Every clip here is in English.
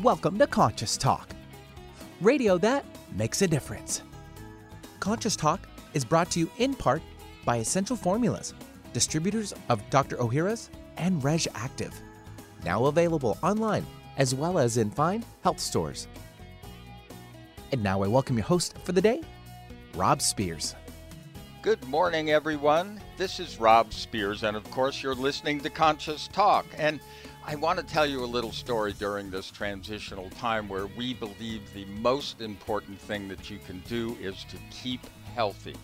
Welcome to Conscious Talk, radio that makes a difference. Conscious Talk is brought to you in part by Essential Formulas, distributors of Dr. Ohhira's and Reg Active, now available online as well as in fine health stores. And now I welcome your host for the day, Rob Spears. Good morning, everyone. This is Rob Spears, and of course, you're listening to Conscious Talk. And I want to tell you a little story during this transitional time where we believe the most important thing that you can do is to keep healthy.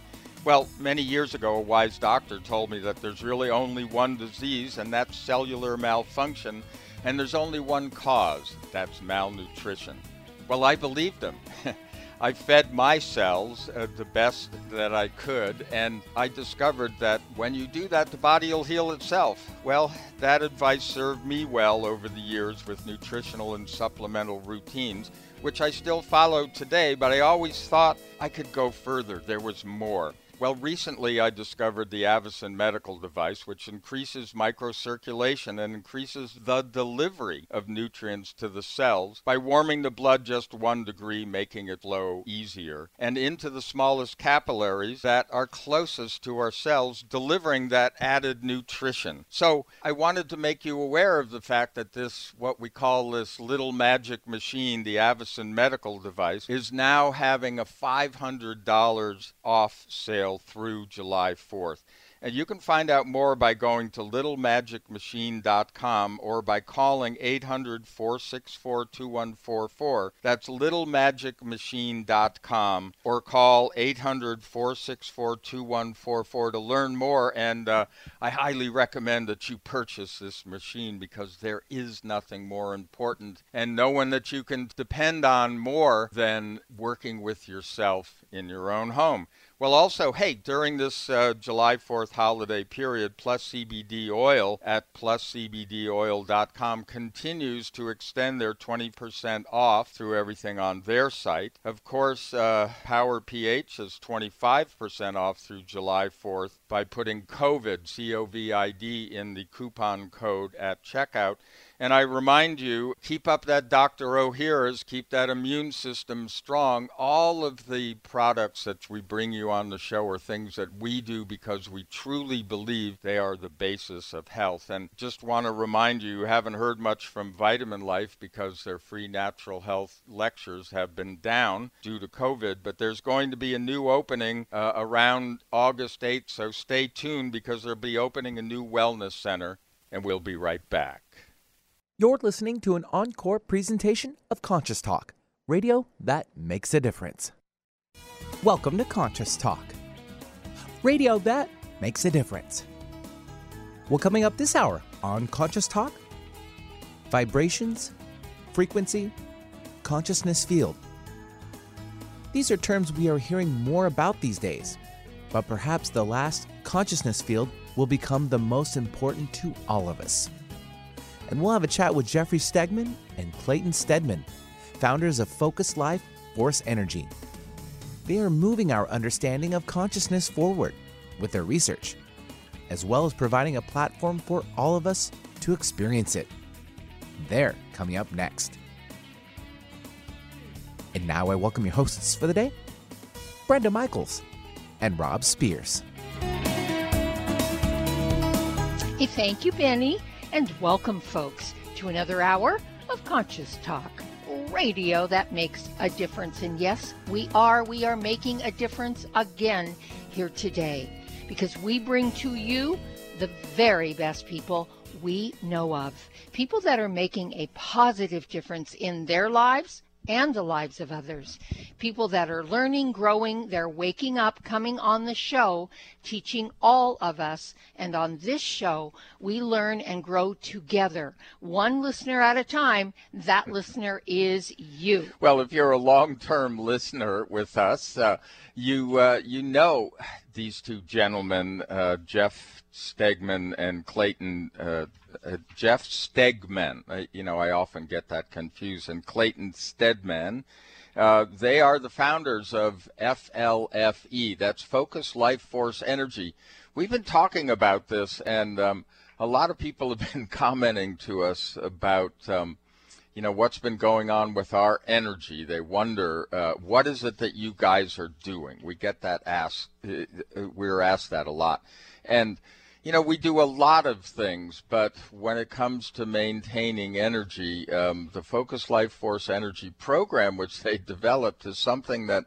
Well, many years ago, a wise doctor told me that there's really only one disease, and that's cellular malfunction, and there's only one cause, that's malnutrition. Well, I believed him. I fed my cells the best that I could, and I discovered that when you do that, the body will heal itself. Well, that advice served me well over the years with nutritional and supplemental routines, which I still follow today, but I always thought I could go further. There was more. Well, recently I discovered the Avison medical device, which increases microcirculation and increases the delivery of nutrients to the cells by warming the blood just 1 degree, making it flow easier, and into the smallest capillaries that are closest to our cells, delivering that added nutrition. So I wanted to make you aware of the fact that this, what we call this little magic machine, the Avison medical device, is now having a $500 off sale through July 4th. And you can find out more by going to LittleMagicMachine.com or by calling 800-464-2144. That's LittleMagicMachine.com or call 800-464-2144 to learn more. And I highly recommend that you purchase this machine because there is nothing more important and no one that you can depend on more than working with yourself in your own home. Well, also, hey, during this July 4th holiday period, Plus CBD Oil at PlusCBDOil.com continues to extend their 20% off through everything on their site. Of course, PowerPH is 25% off through July 4th by putting COVID, C-O-V-I-D, in the coupon code at checkout. And I remind you, keep up that Dr. Ohhira's, keep that immune system strong. All of the products that we bring you on the show are things that we do because we truly believe they are the basis of health. And just want to remind you, you haven't heard much from Vitamin Life because their free natural health lectures have been down due to COVID, but there's going to be a new opening around August 8th, so stay tuned because they'll be opening a new wellness center, and we'll be right back. You're listening to an encore presentation of Conscious Talk, radio that makes a difference. Welcome to Conscious Talk, radio that makes a difference. Well, coming up this hour on Conscious Talk, vibrations, frequency, consciousness field. These are terms we are hearing more about these days, but perhaps the last consciousness field will become the most important to all of us. And we'll have a chat with Jeffrey Stegman and Clayton Stedman, founders of Focus Life Force Energy. They are moving our understanding of consciousness forward with their research, as well as providing a platform for all of us to experience it. They're coming up next. And now I welcome your hosts for the day, Brenda Michaels and Rob Spears. Hey, thank you, Benny. And welcome, folks, to another hour of Conscious Talk, radio that makes a difference. And yes, we are making a difference again here today because we bring to you the very best people we know of, people that are making a positive difference in their lives and the lives of others, people that are learning, growing, they're waking up, coming on the show, teaching all of us. And on this show, we learn and grow together, one listener at a time. That listener is you. Well, if you're a long-term listener with us, you know these two gentlemen, Jeff Stegman and Clayton, Jeff Stegman, I often get that confused, and Clayton Stedman. They are the founders of FLFE, that's Focus Life Force Energy. We've been talking about this, and a lot of people have been commenting to us about you know, what's been going on with our energy. They wonder, what is it that you guys are doing? We get that asked. We're asked that a lot. And, you know, we do a lot of things, but when it comes to maintaining energy, the Focus Life Force Energy program, which they developed, is something that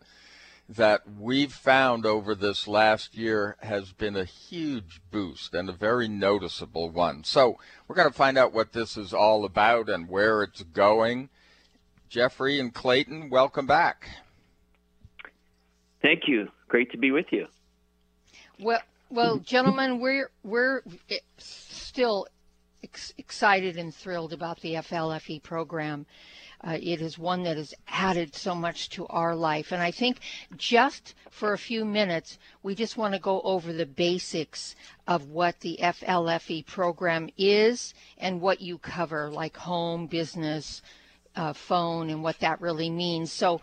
we've found over this last year has been a huge boost and a very noticeable one. So we're going to find out what this is all about and where it's going. Jeffrey and Clayton, welcome back. Thank you. Great to be with you. Well, gentlemen, we're still excited and thrilled about the FLFE program. It is one that has added so much to our life. And I think just for a few minutes, we just want to go over the basics of what the FLFE program is and what you cover, like home, business, phone, and what that really means. So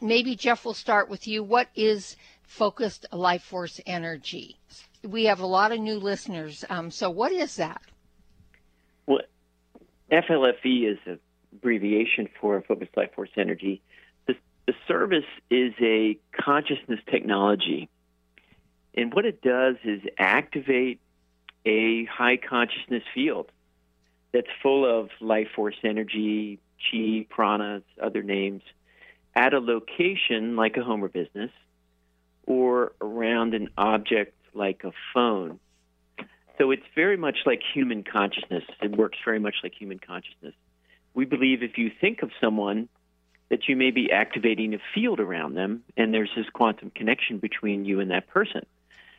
maybe, Jeff, we'll start with you. What is Focused Life Force Energy? We have a lot of new listeners. So what is that? Well, FLFE is a abbreviation for Focused Life Force Energy. The service is a consciousness technology. And what it does is activate a high consciousness field that's full of life force energy, chi, prana, other names, at a location like a home or business, or around an object like a phone. So it's very much like human consciousness. It works very much like human consciousness. We believe if you think of someone, that you may be activating a field around them, and there's this quantum connection between you and that person.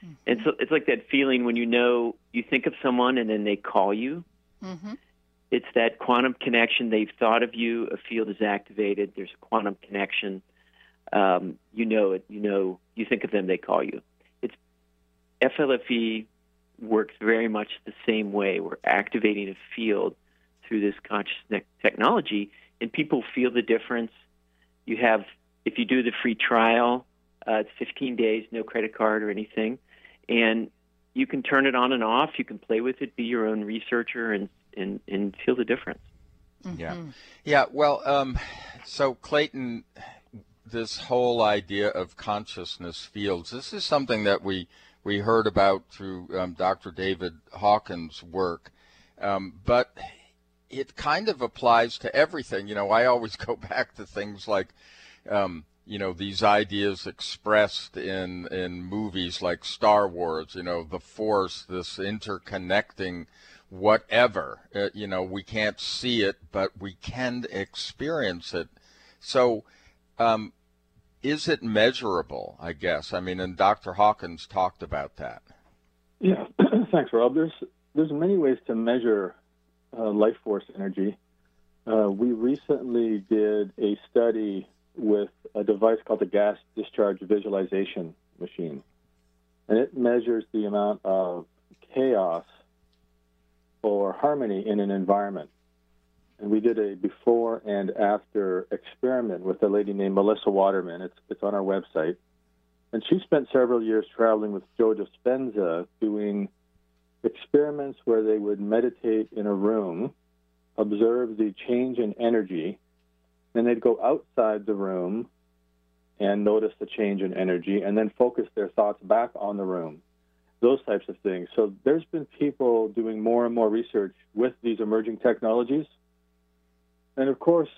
Mm-hmm. And so it's like that feeling when you know you think of someone and then they call you. Mm-hmm. It's that quantum connection. They've thought of you. A field is activated. There's a quantum connection. You know it. You know, you think of them, they call you. It's FLFE works very much the same way. We're activating a field through this consciousness technology, and people feel the difference. You have, if you do the free trial, it's 15 days, no credit card or anything, and you can turn it on and off. You can play with it, be your own researcher, and feel the difference. Mm-hmm. Yeah. Well, so Clayton, this whole idea of consciousness fields, this is something that we heard about through Dr. David Hawkins' work, but it kind of applies to everything. You know, I always go back to things like, you know, these ideas expressed in movies like Star Wars, you know, the Force, this interconnecting whatever. You know, we can't see it, but we can experience it. So is it measurable, I guess? I mean, and Dr. Hawkins talked about that. Yeah, thanks, Rob. There's many ways to measure life force energy. We recently did a study with a device called the Gas Discharge Visualization Machine, and it measures the amount of chaos or harmony in an environment. And we did a before and after experiment with a lady named Melissa Waterman. It's on our website. And she spent several years traveling with Joe Dispenza doing experiments where they would meditate in a room, observe the change in energy, then they'd go outside the room and notice the change in energy, and then focus their thoughts back on the room, those types of things. So there's been people doing more and more research with these emerging technologies. And of course,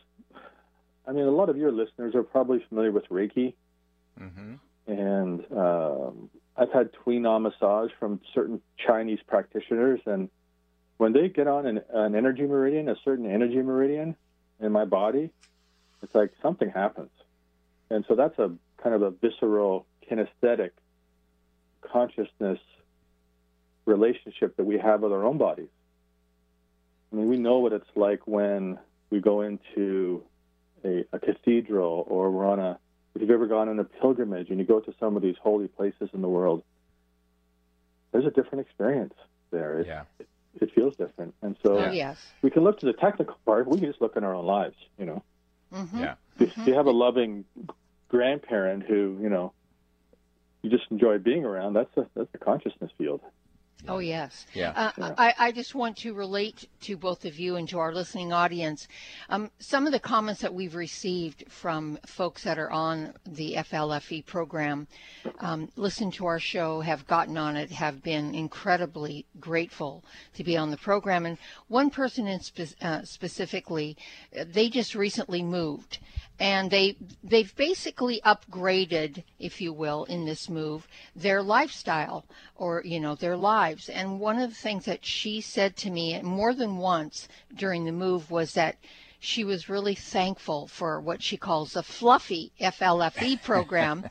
I mean, a lot of your listeners are probably familiar with Reiki. Mm-hmm. And I've had Qigong massage from certain Chinese practitioners, and when they get on an energy meridian, a certain energy meridian in my body, it's like something happens. And so that's a kind of a visceral, kinesthetic consciousness relationship that we have with our own bodies. I mean, we know what it's like when we go into a cathedral, or we're on a, if you've ever gone on a pilgrimage and you go to some of these holy places in the world, there's a different experience there. It feels different. And so we can look to the technical part. We can just look in our own lives, you know. Mm-hmm. Yeah. If you have a loving grandparent who, you know, you just enjoy being around, that's a consciousness field. Oh, yes. Yeah. I just want to relate to both of you and to our listening audience. Some of the comments that we've received from folks that are on the FLFE program, listen to our show, have gotten on it, have been incredibly grateful to be on the program. And one person in specifically, they just recently moved. And they've basically upgraded, if you will, in this move, their lifestyle or, you know, their lives. And one of the things that she said to me more than once during the move was that she was really thankful for what she calls the Fluffy FLFE program,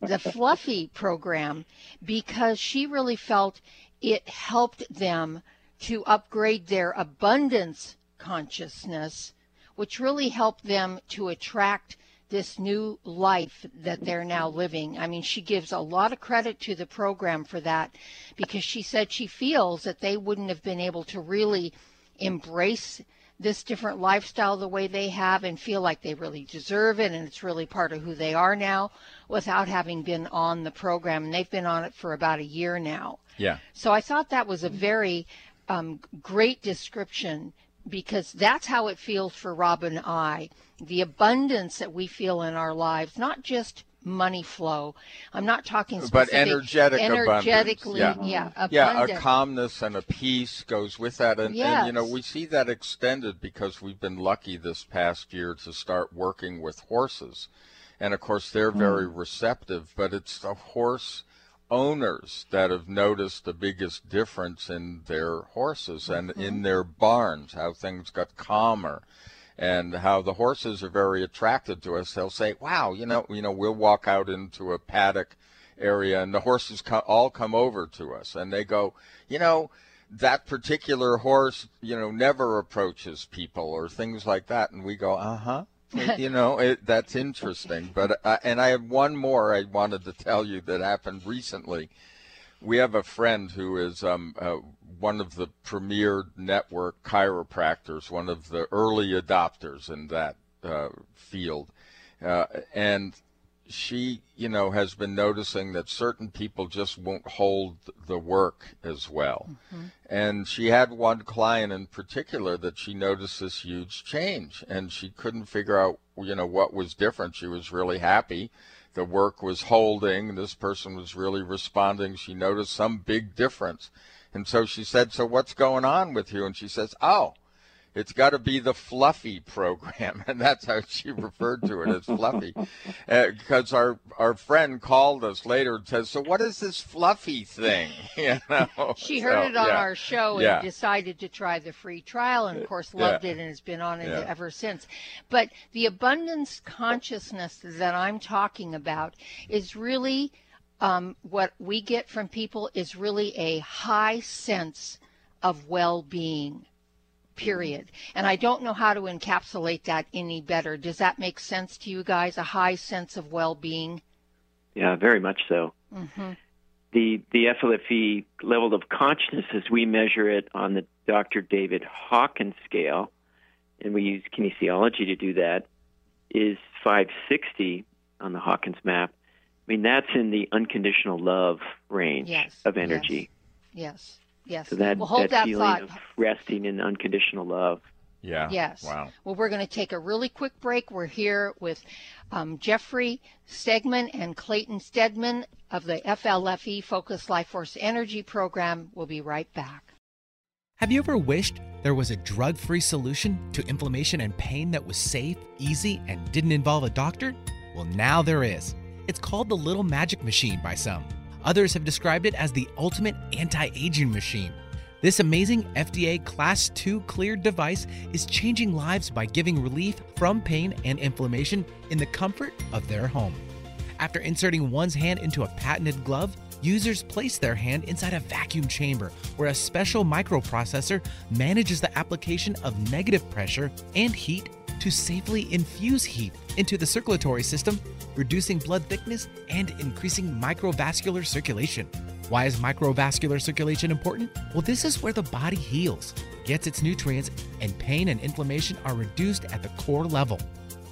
the Fluffy program, because she really felt it helped them to upgrade their abundance consciousness, which really helped them to attract this new life that they're now living. I mean, she gives a lot of credit to the program for that, because she said she feels that they wouldn't have been able to really embrace this different lifestyle the way they have and feel like they really deserve it and it's really part of who they are now without having been on the program. And they've been on it for about a year now. Yeah. So I thought that was a very great description, because that's how it feels for Rob and I, the abundance that we feel in our lives, not just money flow. I'm not talking specific, but energetically, abundance. Yeah, abundant. Yeah, a calmness and a peace goes with that, and, yes. And you know, we see that extended because we've been lucky this past year to start working with horses, and of course they're very receptive. But it's the horse owners that have noticed the biggest difference in their horses and in their barns, how things got calmer, and how the horses are very attracted to us. They'll say, wow, you know, we'll walk out into a paddock area and the horses all come over to us and they go, you know, that particular horse, you know, never approaches people or things like that. And we go, you know, that's interesting. But and I had one more I wanted to tell you that happened recently. We have a friend who is one of the premier network chiropractors, one of the early adopters in that field. And she, you know, has been noticing that certain people just won't hold the work as well. And she had one client in particular that she noticed this huge change, and she couldn't figure out, you know, what was different. She was really happy. The work was holding. This person was really responding. She noticed some big difference. And so she said, so what's going on with you? And she says, oh, it's got to be the Fluffy program, and that's how she referred to it, as Fluffy, because our friend called us later and says, so what is this Fluffy thing? You know? She heard it on our show and decided to try the free trial and, of course, loved it and has been on it ever since. But the abundance consciousness that I'm talking about is really what we get from people is really a high sense of well-being. Period. And I don't know how to encapsulate that any better. Does that make sense to you guys? A high sense of well-being? Yeah, very much so. The FLFE level of consciousness, as we measure it on the Dr. David Hawkins scale, and we use kinesiology to do that, is 560 on the Hawkins map. I mean, that's in the unconditional love range of energy. Yes. Yes, so that, we'll hold that feeling thought of resting in unconditional love. Yeah. Yes. Wow. Well, we're going to take a really quick break. We're here with Jeffrey Stegman and Clayton Stedman of the FLFE Focus Life Force Energy Program. We'll be right back. Have you ever wished there was a drug-free solution to inflammation and pain that was safe, easy, and didn't involve a doctor? Well, now there is. It's called the Little Magic Machine by some. Others have described it as the ultimate anti-aging machine. This amazing FDA Class II cleared device is changing lives by giving relief from pain and inflammation in the comfort of their home. After inserting one's hand into a patented glove, users place their hand inside a vacuum chamber where a special microprocessor manages the application of negative pressure and heat to safely infuse heat into the circulatory system, reducing blood thickness and increasing microvascular circulation. Why is microvascular circulation important? Well, this is where the body heals, gets its nutrients, and pain and inflammation are reduced at the core level.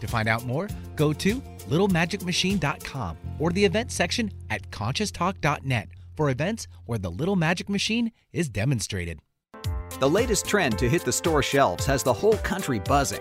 To find out more, go to LittleMagicMachine.com or the event section at ConsciousTalk.net for events where the Little Magic Machine is demonstrated. The latest trend to hit the store shelves has the whole country buzzing.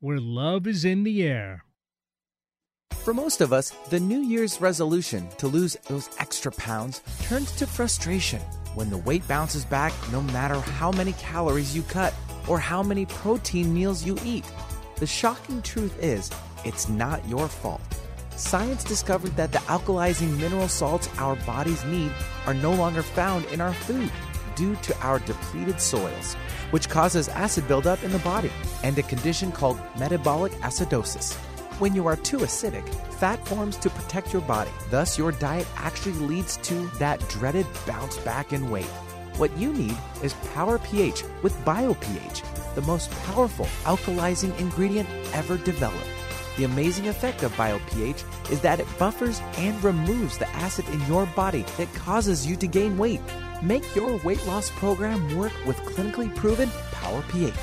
where love is in the air. For most of us, the New Year's resolution to lose those extra pounds turns to frustration when the weight bounces back no matter how many calories you cut or how many protein meals you eat. The shocking truth is, it's not your fault. Science discovered that the alkalizing mineral salts our bodies need are no longer found in our food due to our depleted soils, which causes acid buildup in the body and a condition called metabolic acidosis. When you are too acidic, fat forms to protect your body. Thus, your diet actually leads to that dreaded bounce back in weight. What you need is PowerPH with BioPH, the most powerful alkalizing ingredient ever developed. The amazing effect of BioPH is that it buffers and removes the acid in your body that causes you to gain weight. Make your weight loss program work with clinically proven PowerPH.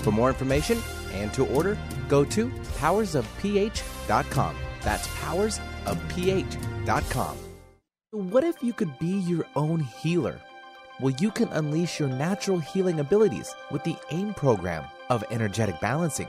For more information and to order, go to powersofph.com. That's powersofph.com. What if you could be your own healer? Well, you can unleash your natural healing abilities with the AIM program of energetic balancing.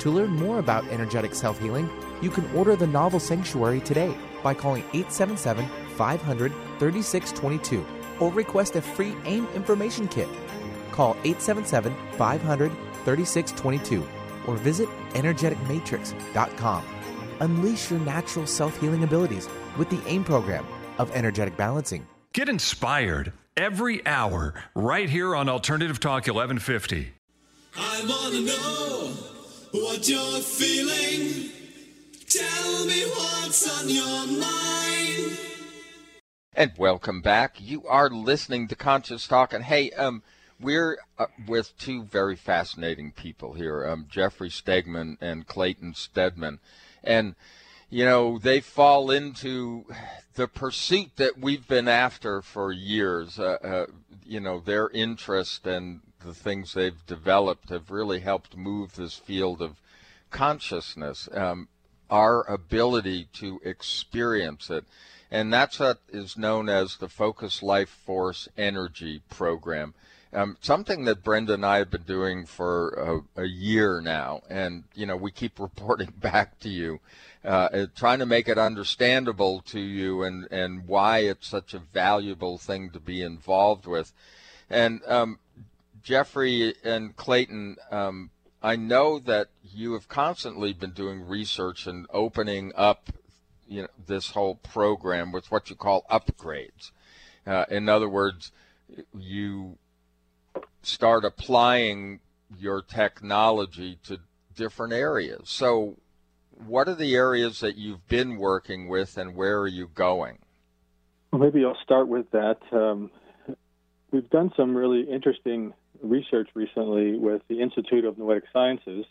To learn more about energetic self-healing, you can order the novel Sanctuary today by calling 877-500-3622 or request a free AIM information kit. Call 877-500-3622 or visit energeticmatrix.com. Unleash your natural self-healing abilities with the AIM program of energetic balancing. Get inspired every hour right here on Alternative Talk 1150. I want to know what you're feeling. Tell me what's on your mind. And welcome back. You are listening to Conscious Talk. And hey, we're with two very fascinating people here, Jeffrey Stegman and Clayton Stedman. And, you know, they fall into the pursuit that we've been after for years. You know, their interest and the things they've developed have really helped move this field of consciousness, our ability to experience it. And that's what is known as the Focus Life Force Energy Program, something that Brenda and I have been doing for a year now. And, you know, we keep reporting back to you, trying to make it understandable to you and why it's such a valuable thing to be involved with. And Jeffrey and Clayton, I know that you have constantly been doing research and opening up, you know, this whole program with what you call upgrades. In other words, you start applying your technology to different areas. So what are the areas that you've been working with and where are you going? Well, maybe I'll start with that. We've done some really interesting research recently with the Institute of Noetic Sciences,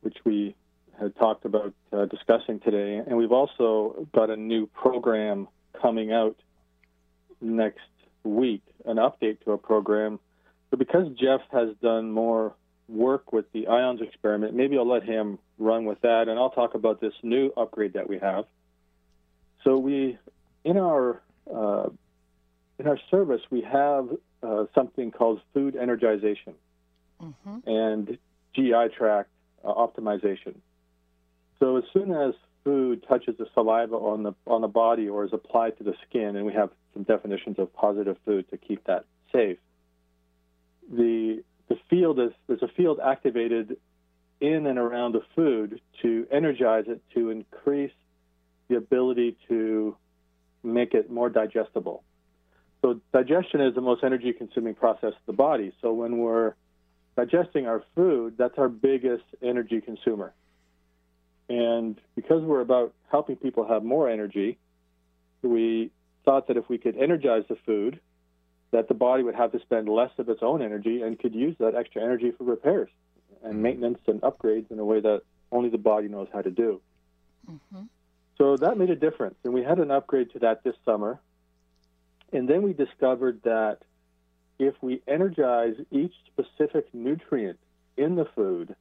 which we had talked about discussing today. And we've also got a new program coming out next week an update to a program. But because Jeff has done more work with the ions experiment, maybe I'll let him run with that, and I'll talk about this new upgrade that we have. So we, in our service, we have something called food energization and GI tract optimization. So as soon as food touches the saliva on the body or is applied to the skin, and we have some definitions of positive food to keep that safe, the field is, there's a field activated in and around the food to energize it, to increase the ability to make it more digestible. So digestion is the most energy-consuming process of the body. So when we're digesting our food, that's our biggest energy consumer. And because we're about helping people have more energy, we thought that if we could energize the food, that the body would have to spend less of its own energy and could use that extra energy for repairs and maintenance and upgrades in a way that only the body knows how to do. So that made a difference, and we had an upgrade to that this summer. And then we discovered that if we energize each specific nutrient in the food,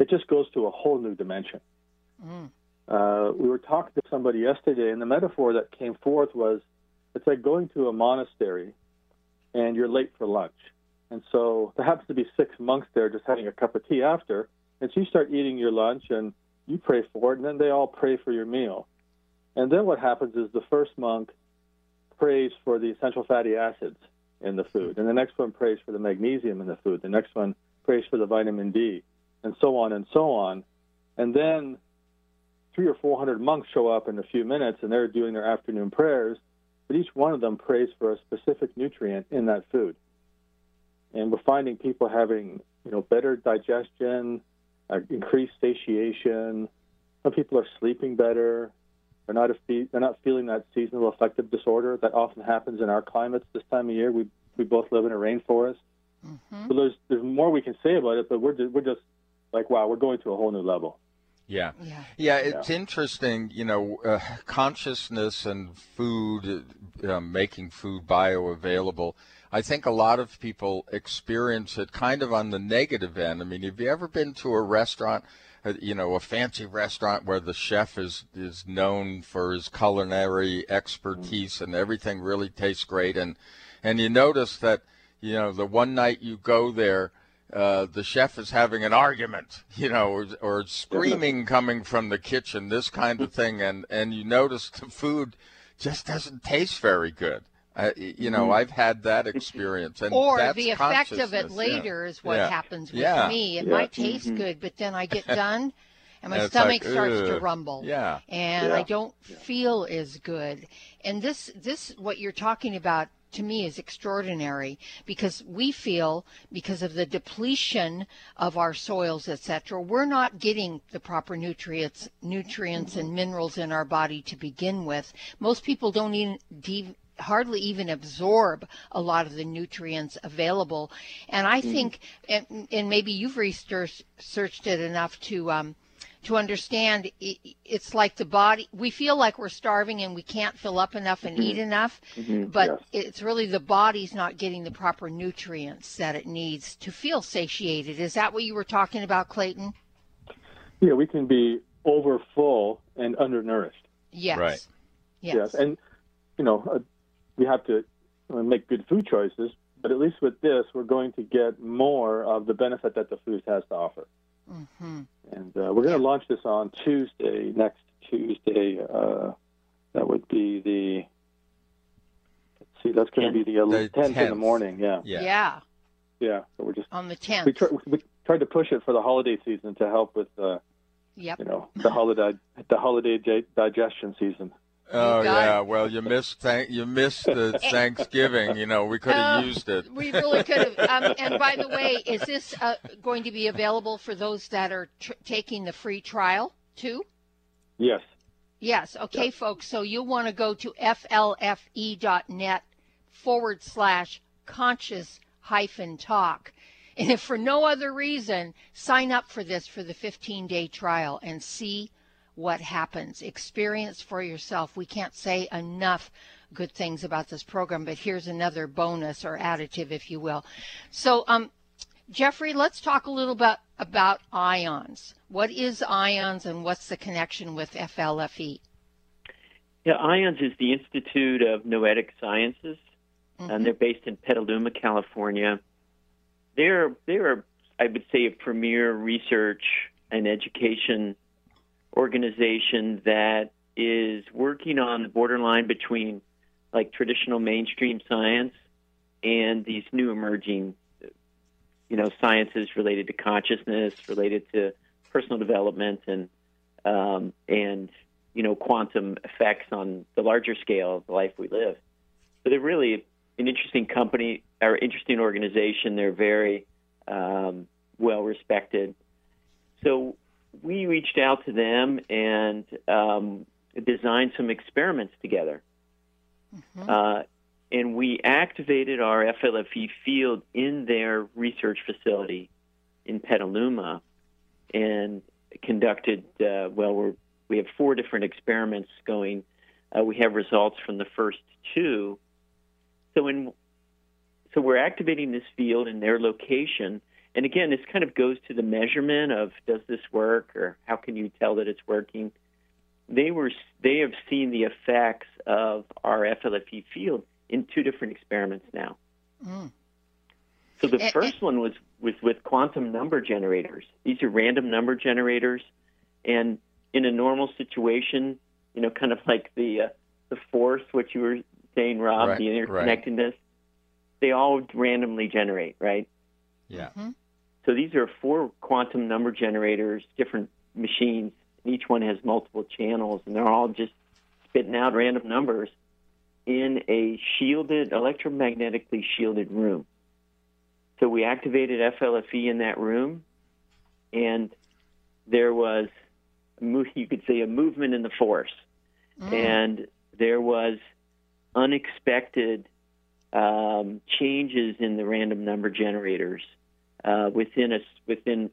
it just goes to a whole new dimension. We were talking to somebody yesterday, and the metaphor that came forth was, it's like going to a monastery and you're late for lunch. And so there happens to be 6 monks there just having a cup of tea after, and so you start eating your lunch and you pray for it, and then they all pray for your meal. And then what happens is the first monk prays for the essential fatty acids in the food, and the next one prays for the magnesium in the food, the next one prays for the vitamin D, and so on and so on. And then 300 or 400 monks show up in a few minutes, and they're doing their afternoon prayers, but each one of them prays for a specific nutrient in that food. And we're finding people having, you know, better digestion, increased satiation. Some people are sleeping better. They're not feeling that seasonal affective disorder that often happens in our climates this time of year. We both live in a rainforest. So there's more we can say about it, but we're just like, wow, we're going to a whole new level. Yeah, it's interesting, you know, consciousness and food, making food bioavailable. I think a lot of people experience it kind of on the negative end. I mean, have you ever been to a restaurant, you know, a fancy restaurant where the chef is known for his culinary expertise and everything really tastes great, and you notice that, you know, the one night you go there, the chef is having an argument, you know, or screaming coming from the kitchen, this kind of thing, and you notice the food just doesn't taste very good. You know, I've had that experience. And or that's the effect of it later is what happens with me. It might taste good, but then I get done, and my stomach like, starts to rumble, and I don't feel as good. And this what you're talking about, to me, is extraordinary, because we feel, because of the depletion of our soils, etc., we're not getting the proper nutrients and minerals in our body to begin with. Most people don't hardly even absorb a lot of the nutrients available. And I think, and maybe you've researched it enough to understand, it's like the body, we feel like we're starving and we can't fill up enough and eat enough, but it's really the body's not getting the proper nutrients that it needs to feel satiated. Is that what you were talking about, Clayton? Yeah, we can be over full and undernourished. Yes. Right. Yes. And, you know, we have to make good food choices, but at least with this, we're going to get more of the benefit that the food has to offer. And we're going to launch this on Tuesday, next Tuesday. That would be the, let's see, that's going to be the 10th in the morning. Yeah. So we're just on the 10th. We tried to push it for the holiday season to help with, you know, the holiday digestion season. Oh yeah, well you missed the Thanksgiving. You know, we could have used it. We really could have. And by the way, is this going to be available for those that are taking the free trial too? Yes. Okay, folks. So you'll want to go to flfe.net/conscious-talk. And if for no other reason, sign up for this for the 15-day trial and see what happens. Experience for yourself. We can't say enough good things about this program, but here's another bonus or additive, if you will. So, Jeffrey, let's talk a little bit about ions. What is ions and what's the connection with FLFE? Yeah, ions is the Institute of Noetic Sciences, and they're based in Petaluma, California. They're, I would say, a premier research and education organization that is working on the borderline between like traditional mainstream science and these new emerging, you know, sciences related to consciousness, related to personal development, and you know, quantum effects on the larger scale of the life we live. So they're really an interesting company, or interesting organization. They're very well respected. So we reached out to them and designed some experiments together. And we activated our FLFE field in their research facility in Petaluma and conducted, we have four different experiments going. We have results from the first two. So we're activating this field in their location. And again, this kind of goes to the measurement of, does this work, or how can you tell that it's working? They have seen the effects of our FLFE field in two different experiments now. So the first one was with quantum number generators. These are random number generators, and in a normal situation, you know, kind of like the force, what you were saying, Rob, the interconnectedness, they all randomly generate, right? Yeah. So these are four quantum number generators, different machines. Each one has multiple channels, and they're all just spitting out random numbers in a shielded, electromagnetically shielded room. So we activated FLFE in that room, and there was, you could say, a movement in the force. And there was unexpected changes in the random number generators within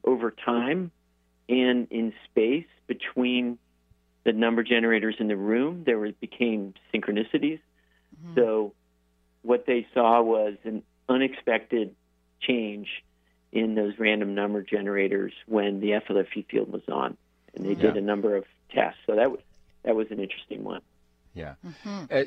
over time and in space between the number generators in the room. There became synchronicities. So what they saw was an unexpected change in those random number generators when the FLFE field was on, and they did a number of tests. So that was an interesting one. Yeah.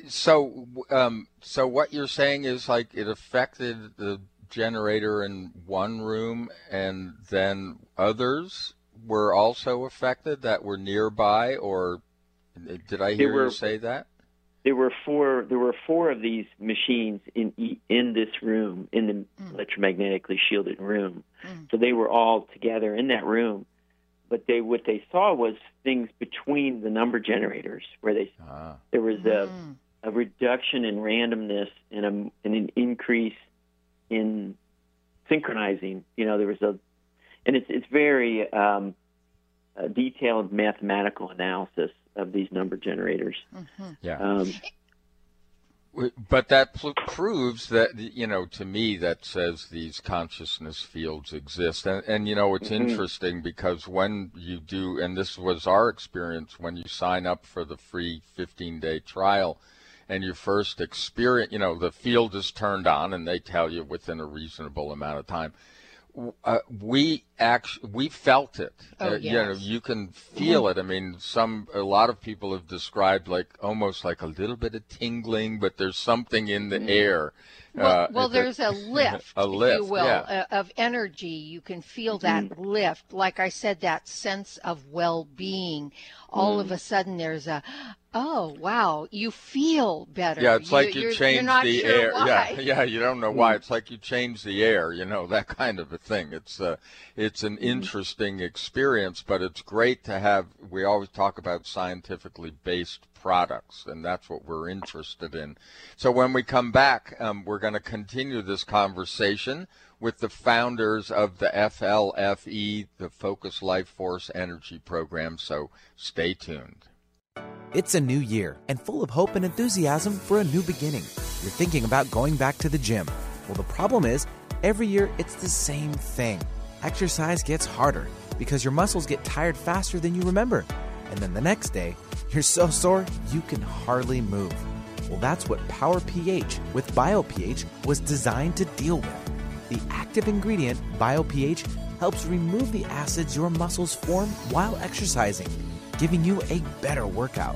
So what you're saying is, like, it affected the generator in one room, and then others were also affected that were nearby, or did I hear you say that? There were four of these machines in this room, in the electromagnetically shielded room. So they were all together in that room, but what they saw was things between the number generators, where there was a reduction in randomness and an increase in synchronizing. You know, there was and it's very detailed mathematical analysis of these number generators. But that proves that, you know, to me, that says these consciousness fields exist. And you know, it's interesting, because when you do, and this was our experience, when you sign up for the free 15-day trial and you first experience, you know, the field is turned on, and they tell you within a reasonable amount of time. We felt it. You know, you can feel it. I mean, a lot of people have described, like, almost like a little bit of tingling, but there's something in the air. Well, there's a lift, if you will, of energy. You can feel that lift. Like I said, that sense of well-being. All of a sudden, there's oh, wow, you feel better. Yeah, it's like you change the air. Yeah, you don't know why. It's like you change the air, you know, that kind of a thing. It's an interesting experience, but it's great to have. We always talk about scientifically based products, and that's what we're interested in. So when we come back, we're going to continue this conversation with the founders of the FLFE, the Focus Life Force Energy Program, so stay tuned. It's a new year and full of hope and enthusiasm for a new beginning. You're thinking about going back to the gym. Well, the problem is, every year it's the same thing. Exercise gets harder because your muscles get tired faster than you remember. and then the next day, you're so sore you can hardly move. Well, that's what PowerPH with BioPH was designed to deal with. The active ingredient, BioPH, helps remove the acids your muscles form while exercising, giving you a better workout.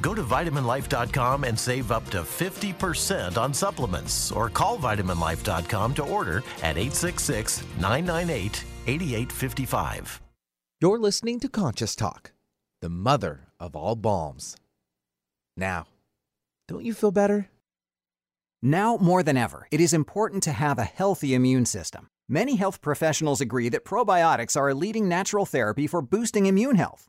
Go to VitaminLife.com and save up to 50% on supplements, or call VitaminLife.com to order at 866-998-8855. You're listening to Conscious Talk, the mother of all balms. Now, don't you feel better? Now more than ever, it is important to have a healthy immune system. Many health professionals agree that probiotics are a leading natural therapy for boosting immune health.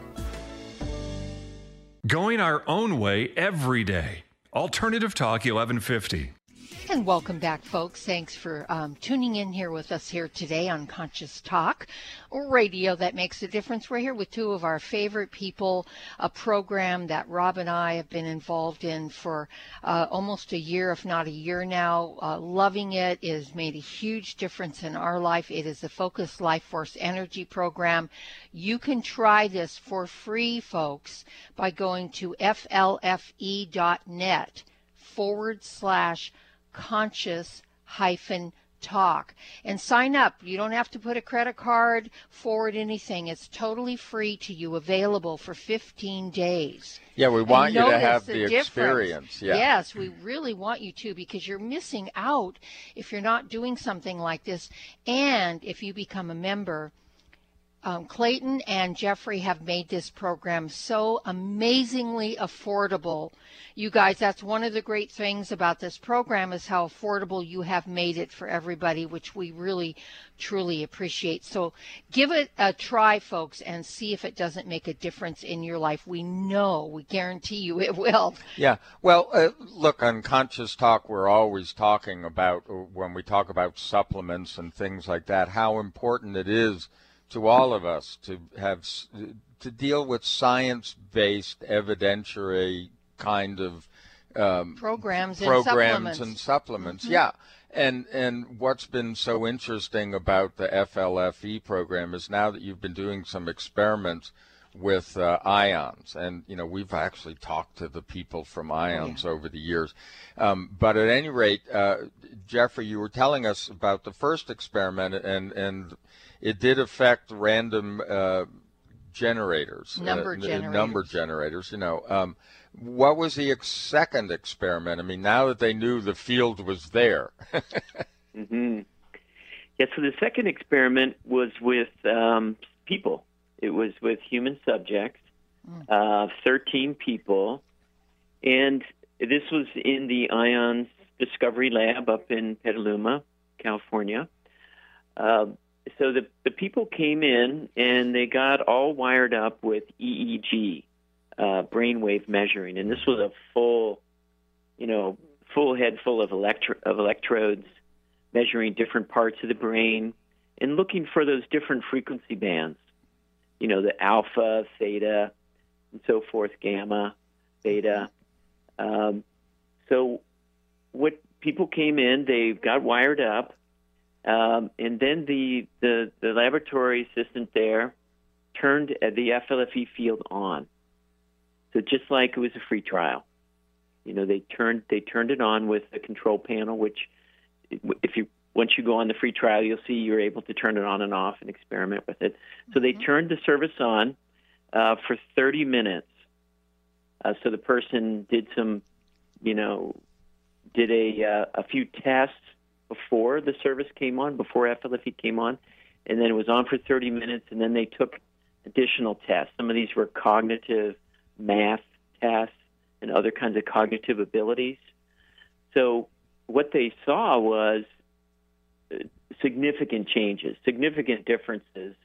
Going our own way every day. Alternative Talk 1150. And welcome back, folks. Thanks for tuning in here with us here today on Conscious Talk Radio. That makes a difference. We're here with two of our favorite people, a program that Rob and I have been involved in for almost a year, if not a year now. Loving it. It has made a huge difference in our life. It is the Focus Life Force Energy Program. You can try this for free, folks, by going to flfe.net/Conscious Talk. And sign up. You don't have to put a credit card forward, anything. It's totally free to you, available for 15 days. Yeah, we want you to have the experience. Yeah. Yes, we really want you to, because you're missing out if you're not doing something like this. And if you become a member, Clayton and Jeffrey have made this program so amazingly affordable. You guys, that's one of the great things about this program, is how affordable you have made it for everybody, which we really, truly appreciate. So give it a try, folks, and see if it doesn't make a difference in your life. We know, we guarantee you it will. Yeah. Well, look, on Conscious Talk, we're always talking about, when we talk about supplements and things like that, how important it is to all of us to deal with science-based, evidentiary kind of programs and supplements. Mm-hmm. Yeah, and what's been so interesting about the FLFE program is now that you've been doing some experiments with ions, and you know, we've actually talked to the people from ions over the years, but at any rate, Jeffrey, you were telling us about the first experiment, and it did affect random generators, number generators, you know. What was the second experiment? I mean, now that they knew the field was there. Yeah, so the second experiment was with people. It was with human subjects, 13 people. And this was in the Ions Discovery Lab up in Petaluma, California. So the people came in, and they got all wired up with EEG, brainwave measuring, and this was a full, you know, full head full of electrodes, measuring different parts of the brain and looking for those different frequency bands, you know, the alpha, theta, and so forth, gamma, beta. So what people came in, they got wired up. And then the laboratory assistant there turned the FLFE field on. So just like it was a free trial, you know, they turned it on with the control panel, which once you go on the free trial, you'll see you're able to turn it on and off and experiment with it. So they turned the service on for 30 minutes. So the person did some, you know, did a few tests before the service came on, before FLFE came on, and then it was on for 30 minutes, and then they took additional tests. Some of these were cognitive math tests and other kinds of cognitive abilities. So what they saw was significant changes, significant differences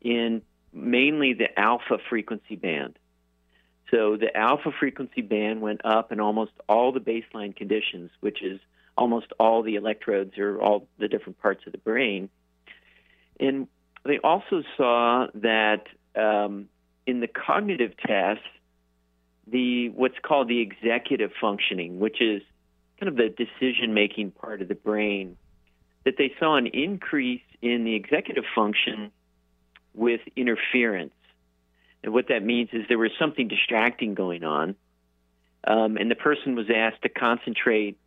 in mainly the alpha frequency band. So the alpha frequency band went up in almost all the baseline conditions, which is almost all the electrodes or all the different parts of the brain. And they also saw that in the cognitive tests, what's called the executive functioning, which is kind of the decision-making part of the brain, that they saw an increase in the executive function with interference. And what that means is there was something distracting going on, and the person was asked to concentrate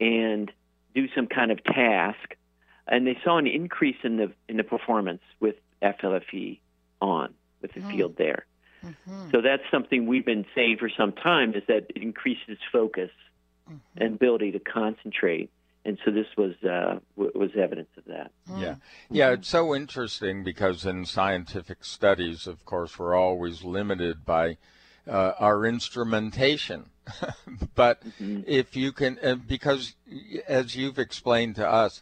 and do some kind of task, and they saw an increase in the performance with FLFE on, with the field there. So that's something we've been saying for some time, is that it increases focus and ability to concentrate, and so this was evidence of that. Yeah, it's so interesting, because in scientific studies, of course, we're always limited by our instrumentation. But if you can, because as you've explained to us,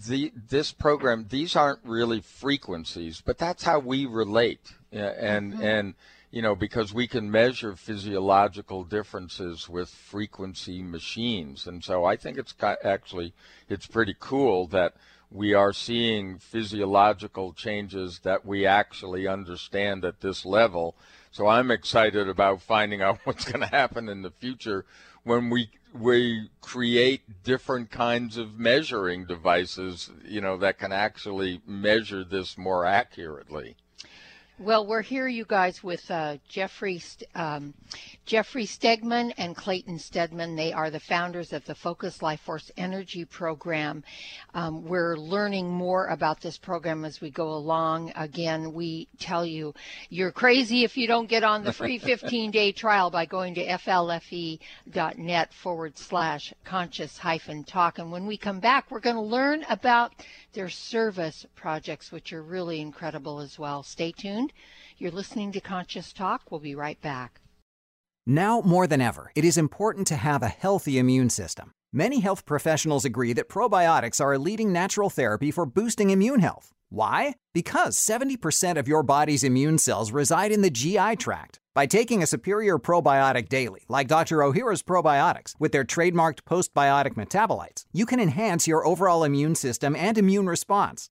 this program, these aren't really frequencies, but that's how we relate. And you know, because we can measure physiological differences with frequency machines. And so I think it's pretty cool that we are seeing physiological changes that we actually understand at this level. So I'm excited about finding out what's going to happen in the future when we create different kinds of measuring devices, you know, that can actually measure this more accurately. Well, we're here, you guys, with Jeffrey Stegman and Clayton Stedman. They are the founders of the Focus Life Force Energy program. We're learning more about this program as we go along. Again, we tell you, you're crazy if you don't get on the free 15-day trial by going to flfe.net/conscious-talk. And when we come back, we're going to learn about their service projects, which are really incredible as well. Stay tuned. You're listening to Conscious Talk. We'll be right back. Now more than ever, it is important to have a healthy immune system. Many health professionals agree that probiotics are a leading natural therapy for boosting immune health. Why? Because 70% of your body's immune cells reside in the GI tract. By taking a superior probiotic daily, like Dr. Ohhira's probiotics, with their trademarked postbiotic metabolites, you can enhance your overall immune system and immune response.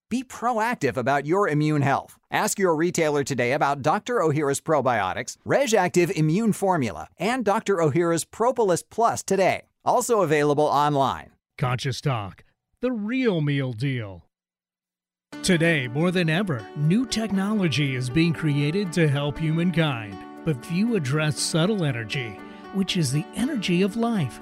Be proactive about your immune health. Ask your retailer today about Dr. Ohhira's probiotics, Reg Active Immune Formula, and Dr. Ohhira's Propolis Plus today. Also available online. Conscious Talk, the real meal deal. Today, more than ever, new technology is being created to help humankind. But few address subtle energy, which is the energy of life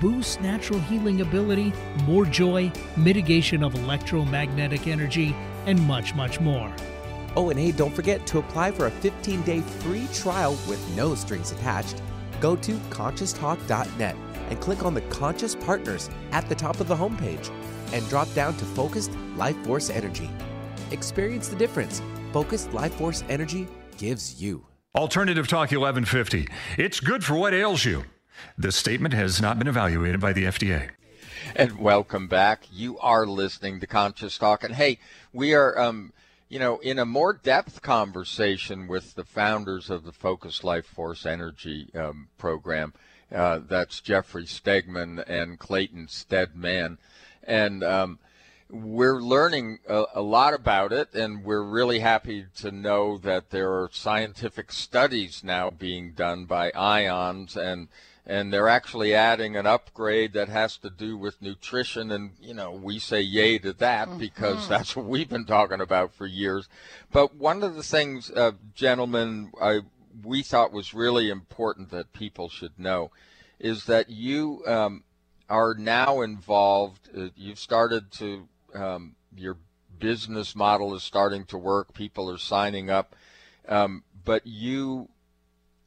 boosts natural healing ability, more joy, mitigation of electromagnetic energy, and much, much more. Oh, and hey, don't forget to apply for a 15-day free trial with no strings attached. Go to ConsciousTalk.net and click on the Conscious Partners at the top of the homepage and drop down to Focused Life Force Energy. Experience the difference Focused Life Force Energy gives you. Alternative Talk 1150. It's good for what ails you. This statement has not been evaluated by the FDA. And welcome back. You are listening to Conscious Talk. And hey, we are, in a more depth conversation with the founders of the Focus Life Force Energy program. That's Jeffrey Stegman and Clayton Stedman. And we're learning a lot about it, and we're really happy to know that there are scientific studies now being done by ions, and they're actually adding an upgrade that has to do with nutrition, and, we say yay to that because that's what we've been talking about for years. But one of the things, gentlemen, we thought was really important that people should know is that you are now involved, you've started to, your business model is starting to work, people are signing up, but you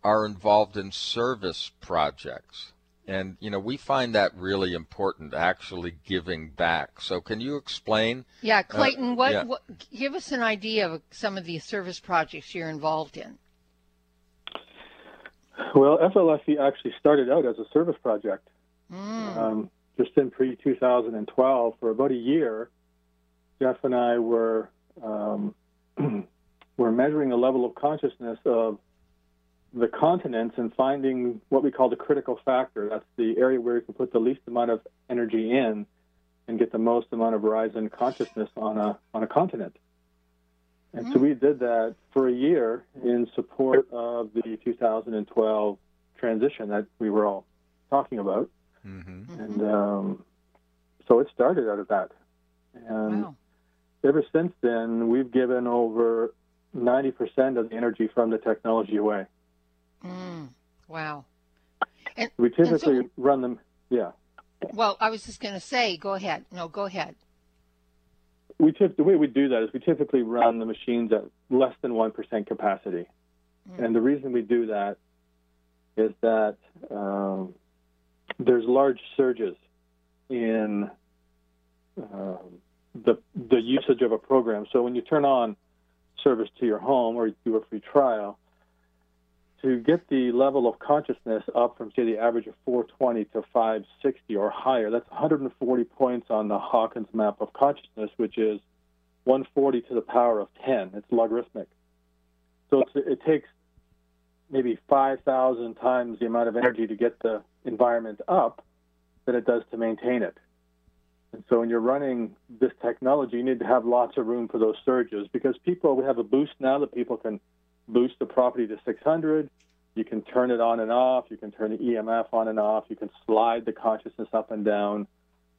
are involved in service projects. And, we find that really important, actually giving back. So can you explain? Yeah, Clayton, what give us an idea of some of the service projects you're involved in. Well, FLFE actually started out as a service project. Just in pre-2012, for about a year, Jeff and I were measuring the level of consciousness of the continents and finding what we call the critical factor. That's the area where you can put the least amount of energy in and get the most amount of rise in consciousness on a continent. And so we did that for a year in support of the 2012 transition that we were all talking about. And so it started out of that. And ever since then, we've given over 90% of the energy from the technology away. Wow. And, we typically run them, Well, I was just going to say, go ahead. No, go ahead. The way we do that is we typically run the machines at less than 1% capacity. And the reason we do that is that there's large surges in the usage of a program. So when you turn on service to your home or you do a free trial, to get the level of consciousness up from, say, the average of 420 to 560 or higher, that's 140 points on the Hawkins map of consciousness, which is 140 to the power of 10. It's logarithmic. So it takes maybe 5,000 times the amount of energy to get the environment up than it does to maintain it. And so when you're running this technology, you need to have lots of room for those surges, because people, we have a boost now that people can boost the property to 600. You can turn it on and off. You can turn the EMF on and off. You can slide the consciousness up and down.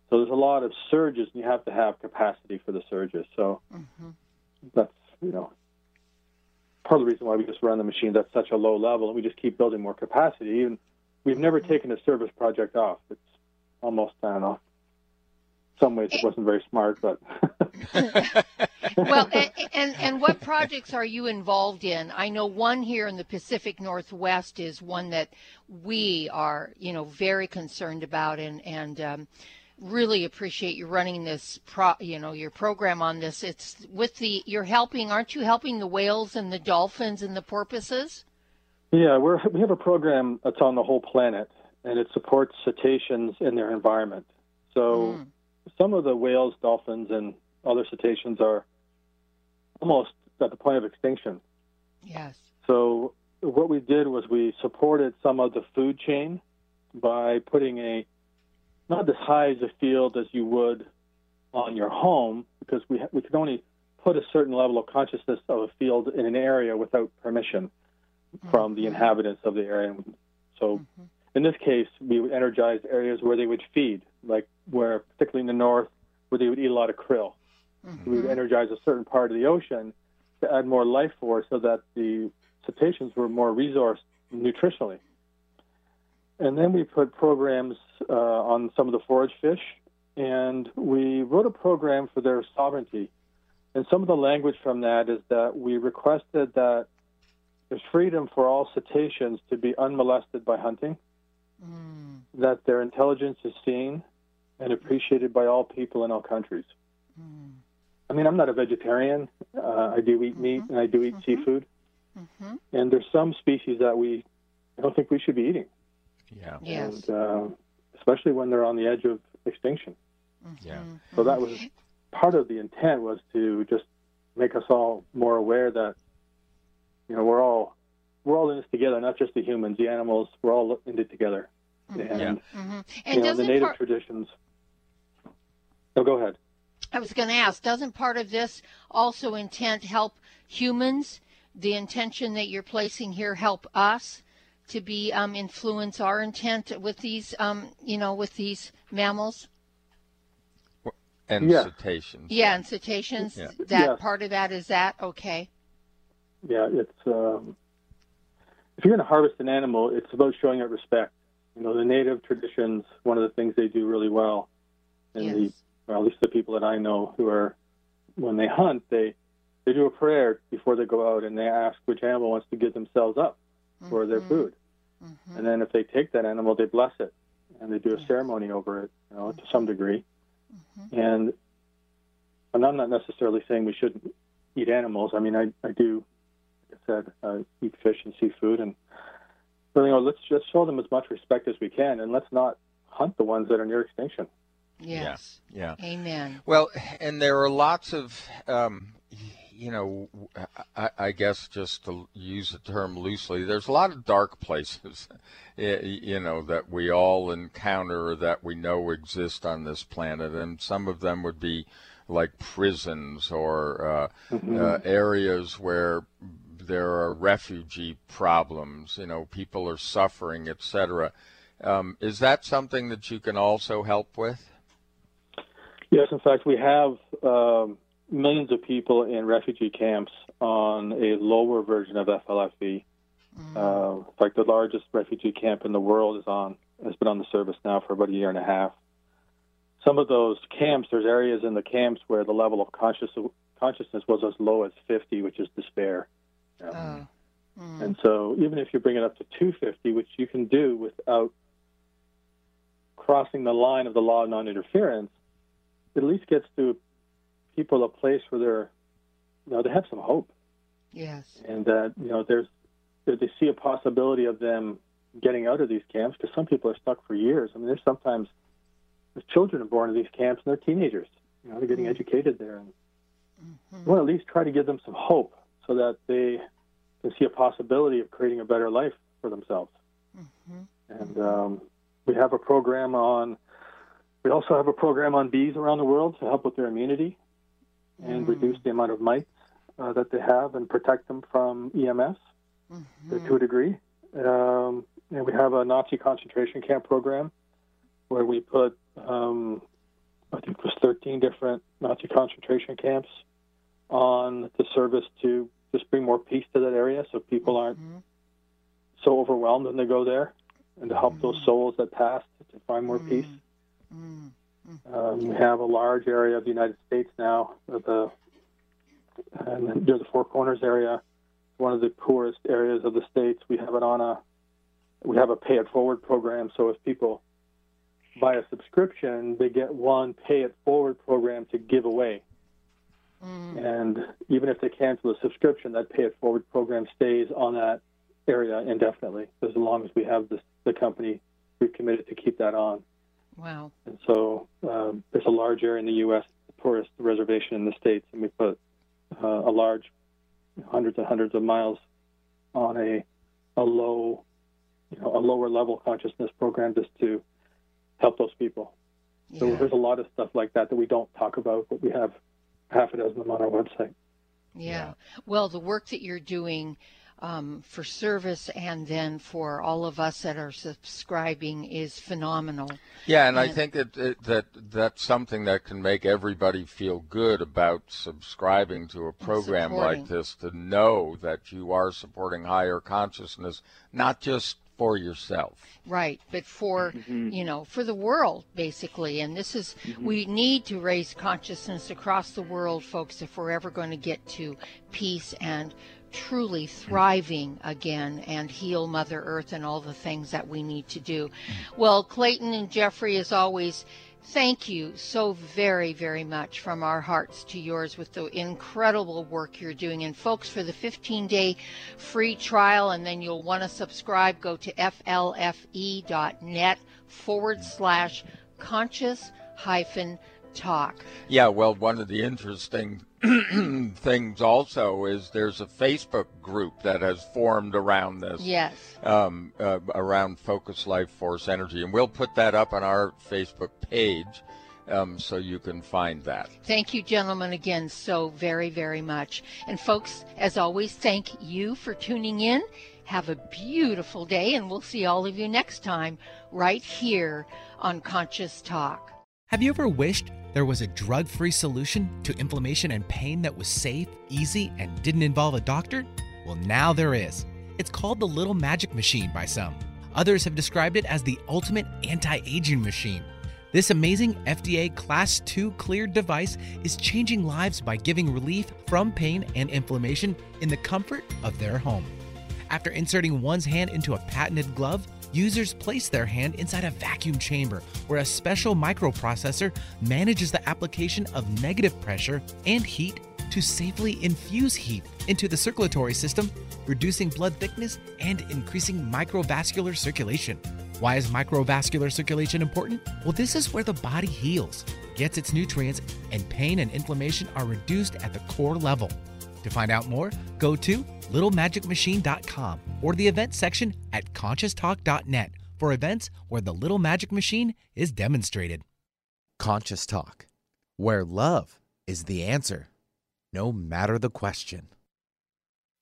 So there's a lot of surges, and you have to have capacity for the surges. So that's, you know, part of the reason why we just run the machines at such a low level, and we just keep building more capacity. And we've never taken a service project off. It's almost, I don't know, some ways it wasn't very smart, but well, and what projects are you involved in? I know one here in the Pacific Northwest is one that we are, you know, very concerned about, and really appreciate you running this your program on this. It's with the, you're helping, aren't you helping the whales and the dolphins and the porpoises? Yeah, we have a program that's on the whole planet, and it supports cetaceans in their environment. So some of the whales, dolphins, and other cetaceans are almost at the point of extinction. Yes. So what we did was we supported some of the food chain by putting a, not as high as a field as you would on your home, because we could only put a certain level of consciousness of a field in an area without permission from the inhabitants of the area. So in this case, we would energize areas where they would feed, like where, particularly in the north, where they would eat a lot of krill. So we would energize a certain part of the ocean to add more life force so that the cetaceans were more resourced nutritionally. And then we put programs on some of the forage fish, and we wrote a program for their sovereignty. And some of the language from that is that we requested that there's freedom for all cetaceans to be unmolested by hunting, that their intelligence is seen and appreciated by all people in all countries. I mean, I'm not a vegetarian. I do eat meat, and I do eat seafood. And there's some species that I don't think we should be eating. Yeah. Yes. And, especially when they're on the edge of extinction. Yeah. So that was part of the intent, was to just make us all more aware that, you know, we're all in this together, not just the humans, the animals. We're all in it together. And, and you know, the native traditions. Oh, go ahead. I was going to ask, doesn't part of this also intent help humans? The intention that you're placing here help us to be influence our intent with these, with these mammals and cetaceans. Yeah, and cetaceans. Yeah. That part of that is that okay. Yeah, it's if you're going to harvest an animal, it's about showing it respect. You know, the native traditions, one of the things they do really well, and at least the people that I know who are, when they hunt, they do a prayer before they go out, and they ask which animal wants to give themselves up for their food. And then if they take that animal, they bless it, and they do a ceremony over it, you know, to some degree. And I'm not necessarily saying we shouldn't eat animals. I mean, I do, like I said, eat fish and seafood, and you know, let's just show them as much respect as we can, and let's not hunt the ones that are near extinction. Yes. Yeah. Yeah. Amen. Well, and there are lots of, you know, I guess just to use the term loosely, there's a lot of dark places, you know, that we all encounter or that we know exist on this planet, and some of them would be like prisons or areas where there are refugee problems, you know, people are suffering, etc. Is that something that you can also help with? Yes, in fact, we have millions of people in refugee camps on a lower version of FLFE. In fact, the largest refugee camp in the world has been on the service now for about a year and a half. Some of those camps, there's areas in the camps where the level of consciousness was as low as 50, which is despair. And so even if you bring it up to 250, which you can do without crossing the line of the law of non-interference, it at least gets to people a place where they're, you know, they have some hope. Yes. And that, you know, they see a possibility of them getting out of these camps, because some people are stuck for years. I mean, there's sometimes children are born in these camps and they're teenagers. You know, they're getting educated there. And you want to at least try to give them some hope so that they can see a possibility of creating a better life for themselves. And we have a program on, we also have a program on bees around the world to help with their immunity and reduce the amount of mites that they have and protect them from EMFs to a degree. And we have a Nazi concentration camp program where we put, I think it was 13 different Nazi concentration camps on the service to just bring more peace to that area so people aren't so overwhelmed when they go there, and to help those souls that passed to find more peace. We have a large area of the United States now, and near the Four Corners area, one of the poorest areas of the States. We have it on a, we have a pay it forward program. So if people buy a subscription, they get one pay it forward program to give away. And even if they cancel the subscription, that pay it forward program stays on that area indefinitely, as long as we have this, the company, we've committed to keep that on. Wow. And so there's a large area in the U.S., the poorest reservation in the States, and we put a large, hundreds and hundreds of miles on a low, you know, a lower level consciousness program just to help those people. Yeah. So there's a lot of stuff like that that we don't talk about, but we have half a dozen of them on our website. Yeah. Well, the work that you're doing for service and then for all of us that are subscribing is phenomenal. Yeah, and I think that's something that can make everybody feel good about subscribing to a program like this, to know that you are supporting higher consciousness, not just for yourself. Right, but for, you know, for the world, basically. And this is, we need to raise consciousness across the world, folks, if we're ever going to get to peace and truly thriving again and heal Mother Earth and all the things that we need to do. Well, Clayton and Jeffrey, as always, thank you so very, very much from our hearts to yours with the incredible work you're doing. And folks, for the 15-day free trial, and then you'll want to subscribe, go to flfe.net/conscious-talk. Yeah, well, one of the interesting things also is there's a Facebook group that has formed around this. Yes. Around Focus Life Force Energy. And we'll put that up on our Facebook page so you can find that. Thank you, gentlemen, again so very, very much. And folks, as always, thank you for tuning in. Have a beautiful day, and we'll see all of you next time right here on Conscious Talk. Have you ever wished there was a drug-free solution to inflammation and pain that was safe, easy, and didn't involve a doctor? Well, now there is. It's called the Little Magic Machine by some. Others have described it as the ultimate anti-aging machine. This amazing FDA Class II cleared device is changing lives by giving relief from pain and inflammation in the comfort of their home. After inserting one's hand into a patented glove, users place their hand inside a vacuum chamber where a special microprocessor manages the application of negative pressure and heat to safely infuse heat into the circulatory system, reducing blood thickness and increasing microvascular circulation. Why is microvascular circulation important? Well, this is where the body heals, gets its nutrients, and pain and inflammation are reduced at the core level. To find out more, go to LittleMagicMachine.com or the event section at ConsciousTalk.net for events where the Little Magic Machine is demonstrated. Conscious Talk, where love is the answer, no matter the question.